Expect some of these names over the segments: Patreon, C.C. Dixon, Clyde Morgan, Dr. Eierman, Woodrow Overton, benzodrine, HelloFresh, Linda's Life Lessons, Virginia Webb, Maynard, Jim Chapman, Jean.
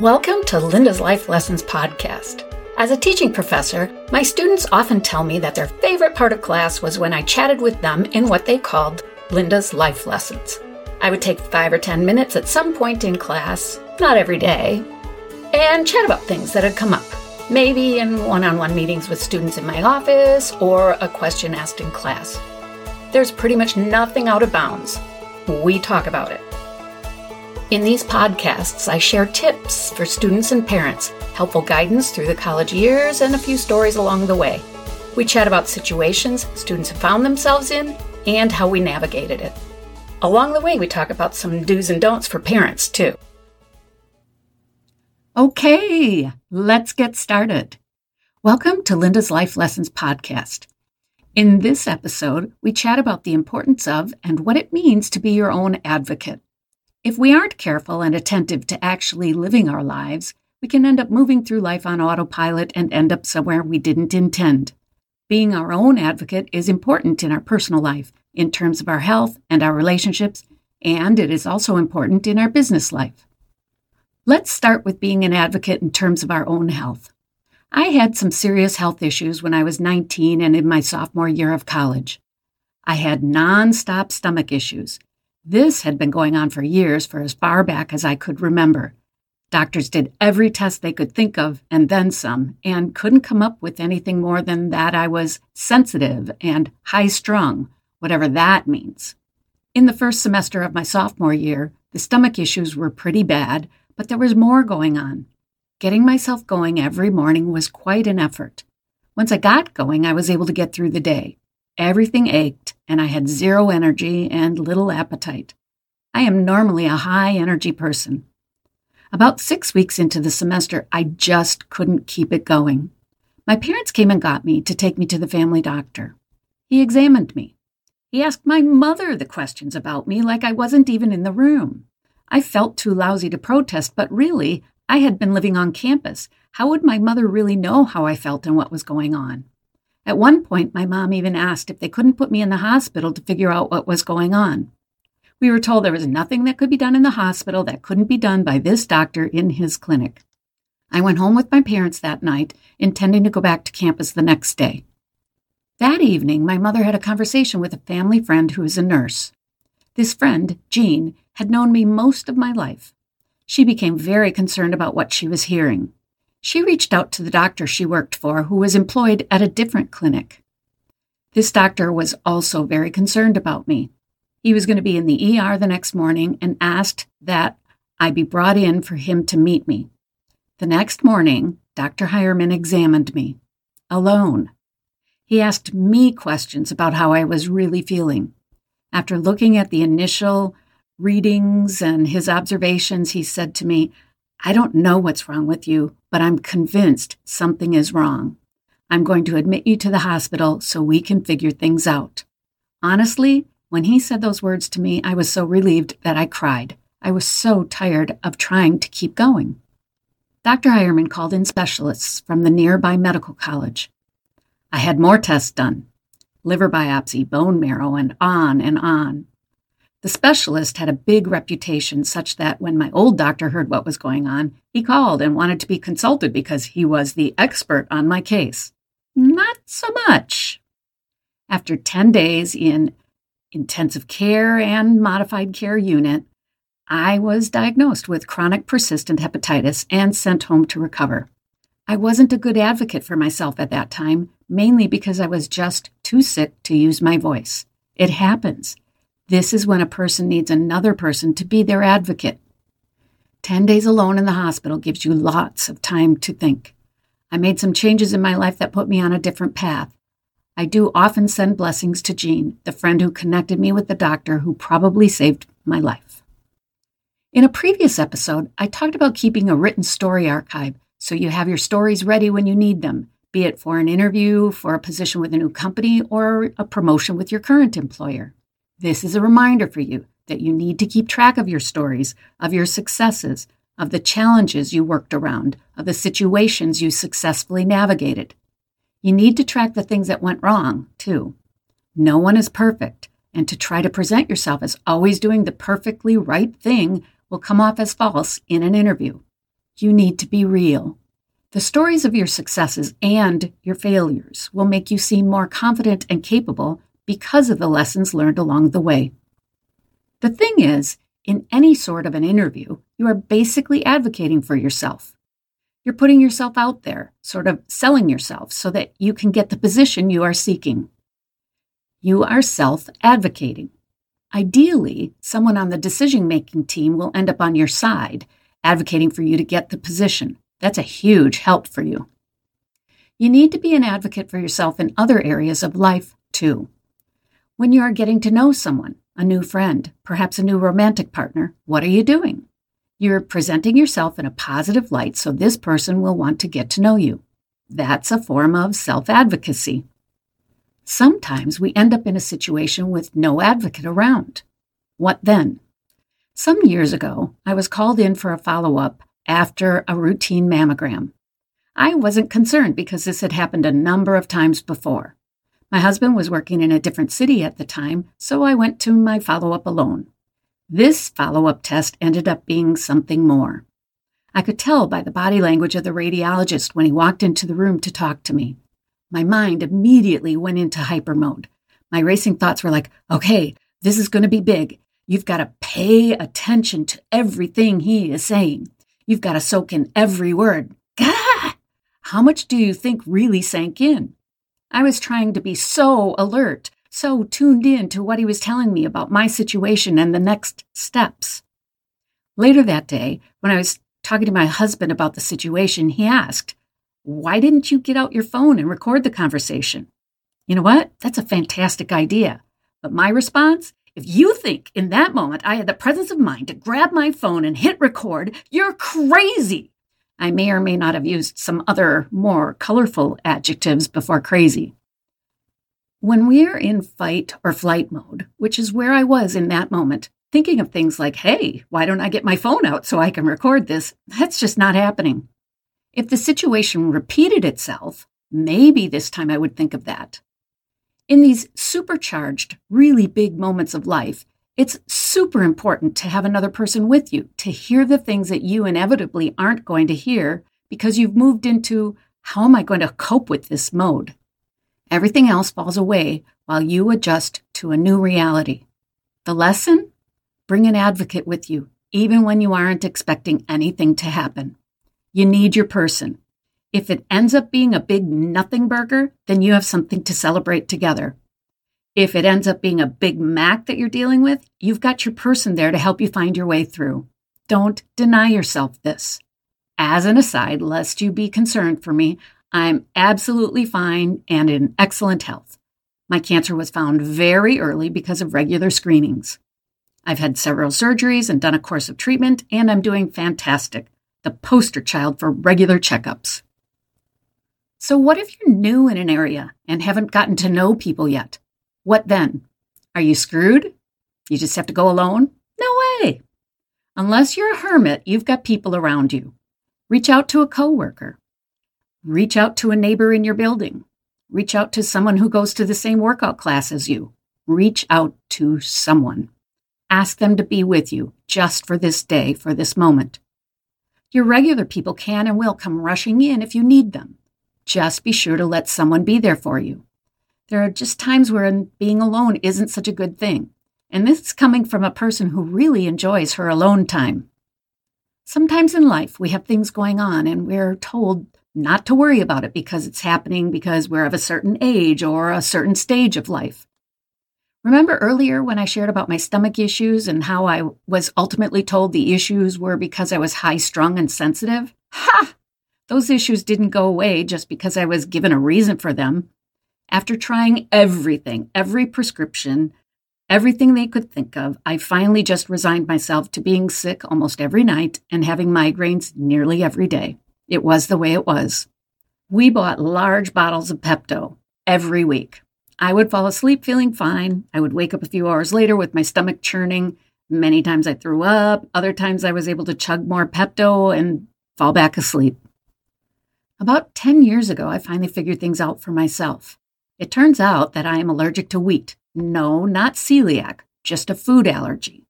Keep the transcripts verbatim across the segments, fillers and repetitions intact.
Welcome to Linda's Life Lessons podcast. As a teaching professor, my students often tell me that their favorite part of class was when I chatted with them in what they called Linda's Life Lessons. I would take five or ten minutes at some point in class, not every day, and chat about things that had come up, maybe in one-on-one meetings with students in my office or a question asked in class. There's pretty much nothing out of bounds. We talk about it. In these podcasts, I share tips for students and parents, helpful guidance through the college years, and a few stories along the way. We chat about situations students have found themselves in and how we navigated it. Along the way, we talk about some do's and don'ts for parents, too. Okay, let's get started. Welcome to Linda's Life Lessons podcast. In this episode, we chat about the importance of and what it means to be your own advocate. If we aren't careful and attentive to actually living our lives, we can end up moving through life on autopilot and end up somewhere we didn't intend. Being our own advocate is important in our personal life, in terms of our health and our relationships, and it is also important in our business life. Let's start with being an advocate in terms of our own health. I had some serious health issues when I was nineteen and in my sophomore year of college. I had nonstop stomach issues. This had been going on for years, for as far back as I could remember. Doctors did every test they could think of, and then some, and couldn't come up with anything more than that I was sensitive and high-strung, whatever that means. In the first semester of my sophomore year, the stomach issues were pretty bad, but there was more going on. Getting myself going every morning was quite an effort. Once I got going, I was able to get through the day. Everything ached, and I had zero energy and little appetite. I am normally a high-energy person. About six weeks into the semester, I just couldn't keep it going. My parents came and got me to take me to the family doctor. He examined me. He asked my mother the questions about me like I wasn't even in the room. I felt too lousy to protest, but really, I had been living on campus. How would my mother really know how I felt and what was going on? At one point, my mom even asked if they couldn't put me in the hospital to figure out what was going on. We were told there was nothing that could be done in the hospital that couldn't be done by this doctor in his clinic. I went home with my parents that night, intending to go back to campus the next day. That evening, my mother had a conversation with a family friend who is a nurse. This friend, Jean, had known me most of my life. She became very concerned about what she was hearing. She reached out to the doctor she worked for, who was employed at a different clinic. This doctor was also very concerned about me. He was going to be in the E R the next morning and asked that I be brought in for him to meet me. The next morning, Doctor Eierman examined me, alone. He asked me questions about how I was really feeling. After looking at the initial readings and his observations, he said to me, "I don't know what's wrong with you, but I'm convinced something is wrong. I'm going to admit you to the hospital so we can figure things out." Honestly, when he said those words to me, I was so relieved that I cried. I was so tired of trying to keep going. Doctor Eierman called in specialists from the nearby medical college. I had more tests done. Liver biopsy, bone marrow, and on and on. The specialist had a big reputation such that when my old doctor heard what was going on, he called and wanted to be consulted because he was the expert on my case. Not so much. After ten days in intensive care and modified care unit, I was diagnosed with chronic persistent hepatitis and sent home to recover. I wasn't a good advocate for myself at that time, mainly because I was just too sick to use my voice. It happens. This is when a person needs another person to be their advocate. Ten days alone in the hospital gives you lots of time to think. I made some changes in my life that put me on a different path. I do often send blessings to Jean, the friend who connected me with the doctor who probably saved my life. In a previous episode, I talked about keeping a written story archive so you have your stories ready when you need them, be it for an interview, for a position with a new company, or a promotion with your current employer. This is a reminder for you that you need to keep track of your stories, of your successes, of the challenges you worked around, of the situations you successfully navigated. You need to track the things that went wrong, too. No one is perfect, and to try to present yourself as always doing the perfectly right thing will come off as false in an interview. you need to be real. The stories of your successes and your failures will make you seem more confident and capable because of the lessons learned along the way. The thing is, in any sort of an interview, you are basically advocating for yourself. You're putting yourself out there, sort of selling yourself so that you can get the position you are seeking. You are self-advocating. Ideally, someone on the decision-making team will end up on your side, advocating for you to get the position. That's a huge help for you. You need to be an advocate for yourself in other areas of life, too. When you are getting to know someone, a new friend, perhaps a new romantic partner, what are you doing? You're presenting yourself in a positive light so this person will want to get to know you. That's a form of self-advocacy. Sometimes we end up in a situation with no advocate around. What then? Some years ago, I was called in for a follow-up after a routine mammogram. I wasn't concerned because this had happened a number of times before. My husband was working in a different city at the time, so I went to my follow-up alone. This follow-up test ended up being something more. I could tell by the body language of the radiologist when he walked into the room to talk to me. My mind immediately went into hyper mode. My racing thoughts were like, okay, this is going to be big. You've got to pay attention to everything he is saying. You've got to soak in every word. Gah! How much do you think really sank in? I was trying to be so alert, so tuned in to what he was telling me about my situation and the next steps. Later that day, when I was talking to my husband about the situation, he asked, "Why didn't you get out your phone and record the conversation?" You know what? That's a fantastic idea. But my response? If you think in that moment I had the presence of mind to grab my phone and hit record, you're crazy. I may or may not have used some other more colorful adjectives before crazy. When we're in fight or flight mode, which is where I was in that moment, thinking of things like, hey, why don't I get my phone out so I can record this? That's just not happening. If the situation repeated itself, maybe this time I would think of that. In these supercharged, really big moments of life, it's super important to have another person with you, to hear the things that you inevitably aren't going to hear because you've moved into, how am I going to cope with this mode? Everything else falls away while you adjust to a new reality. The lesson? Bring an advocate with you, even when you aren't expecting anything to happen. You need your person. If it ends up being a big nothing burger, then you have something to celebrate together. If it ends up being a Big Mac that you're dealing with, you've got your person there to help you find your way through. Don't deny yourself this. As an aside, lest you be concerned for me, I'm absolutely fine and in excellent health. My cancer was found very early because of regular screenings. I've had several surgeries and done a course of treatment, and I'm doing fantastic, the poster child for regular checkups. So what if you're new in an area and haven't gotten to know people yet? What then? Are you screwed? You just have to go alone? No way! Unless you're a hermit, you've got people around you. Reach out to a coworker. Reach out to a neighbor in your building. Reach out to someone who goes to the same workout class as you. Reach out to someone. Ask them to be with you just for this day, for this moment. Your regular people can and will come rushing in if you need them. Just be sure to let someone be there for you. There are just times where being alone isn't such a good thing. And this is coming from a person who really enjoys her alone time. Sometimes in life, we have things going on and we're told not to worry about it because it's happening because we're of a certain age or a certain stage of life. Remember earlier when I shared about my stomach issues and how I was ultimately told the issues were because I was high-strung and sensitive? Ha! Those issues didn't go away just because I was given a reason for them. After trying everything, every prescription, everything they could think of, I finally just resigned myself to being sick almost every night and having migraines nearly every day. It was the way it was. We bought large bottles of Pepto every week. I would fall asleep feeling fine. I would wake up a few hours later with my stomach churning. Many times I threw up. Other times I was able to chug more Pepto and fall back asleep. About ten years ago, I finally figured things out for myself. It turns out that I am allergic to wheat. No, not celiac, just a food allergy.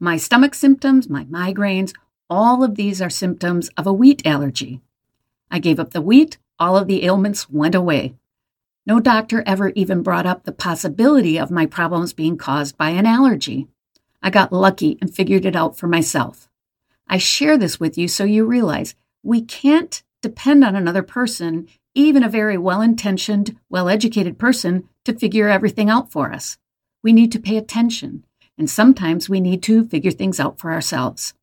My stomach symptoms, my migraines, All of these are symptoms of a wheat allergy. I gave up the wheat. All of the ailments went away. No doctor ever even brought up the possibility of my problems being caused by an allergy. I got lucky and figured it out for myself. I share this with you so you realize we can't depend on another person, even a very well-intentioned, well-educated person, to figure everything out for us. We need to pay attention, and sometimes we need to figure things out for ourselves.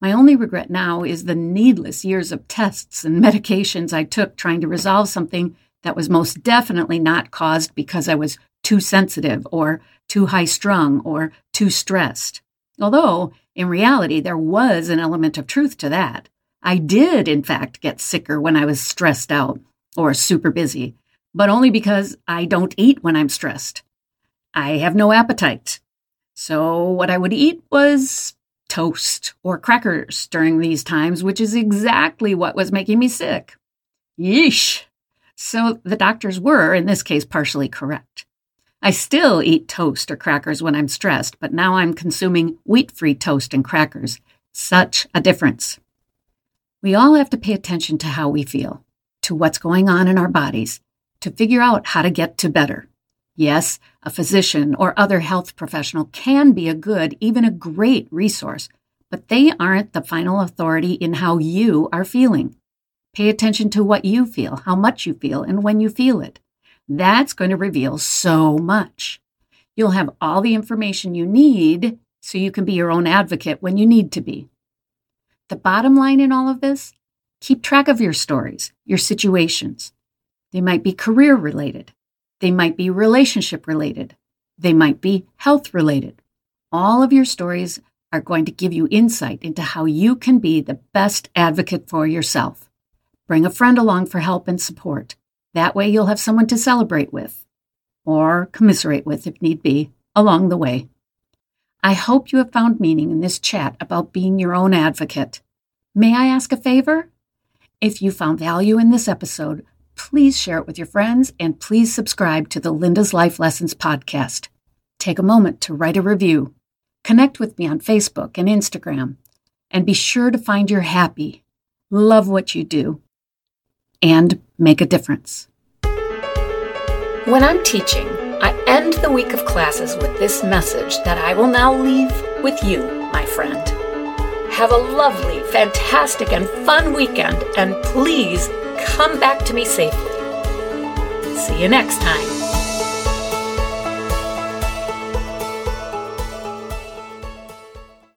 My only regret now is the needless years of tests and medications I took trying to resolve something that was most definitely not caused because I was too sensitive or too high-strung or too stressed. Although, in reality, there was an element of truth to that. I did, in fact, get sicker when I was stressed out or super busy, but only because I don't eat when I'm stressed. I have no appetite. So what I would eat was toast or crackers during these times, which is exactly what was making me sick. Yeesh. So the doctors were, in this case, partially correct. I still eat toast or crackers when I'm stressed, but now I'm consuming wheat-free toast and crackers. Such a difference. We all have to pay attention to how we feel, to what's going on in our bodies, to figure out how to get to better. Yes, a physician or other health professional can be a good, even a great resource, but they aren't the final authority in how you are feeling. Pay attention to what you feel, how much you feel, and when you feel it. That's going to reveal so much. You'll have all the information you need so you can be your own advocate when you need to be. The bottom line in all of this, keep track of your stories, your situations. They might be career-related. They might be relationship-related. They might be health-related. All of your stories are going to give you insight into how you can be the best advocate for yourself. Bring a friend along for help and support. That way you'll have someone to celebrate with or commiserate with, if need be, along the way. I hope you have found meaning in this chat about being your own advocate. May I ask a favor? If you found value in this episode, please share it with your friends and please subscribe to the Linda's Life Lessons podcast. Take a moment to write a review. Connect with me on Facebook and Instagram. And be sure to find your happy. Love what you do. And make a difference. When I'm teaching, I end the week of classes with this message that I will now leave with you, my friend. Have a lovely, fantastic, and fun weekend, and please come back to me safely. See you next time.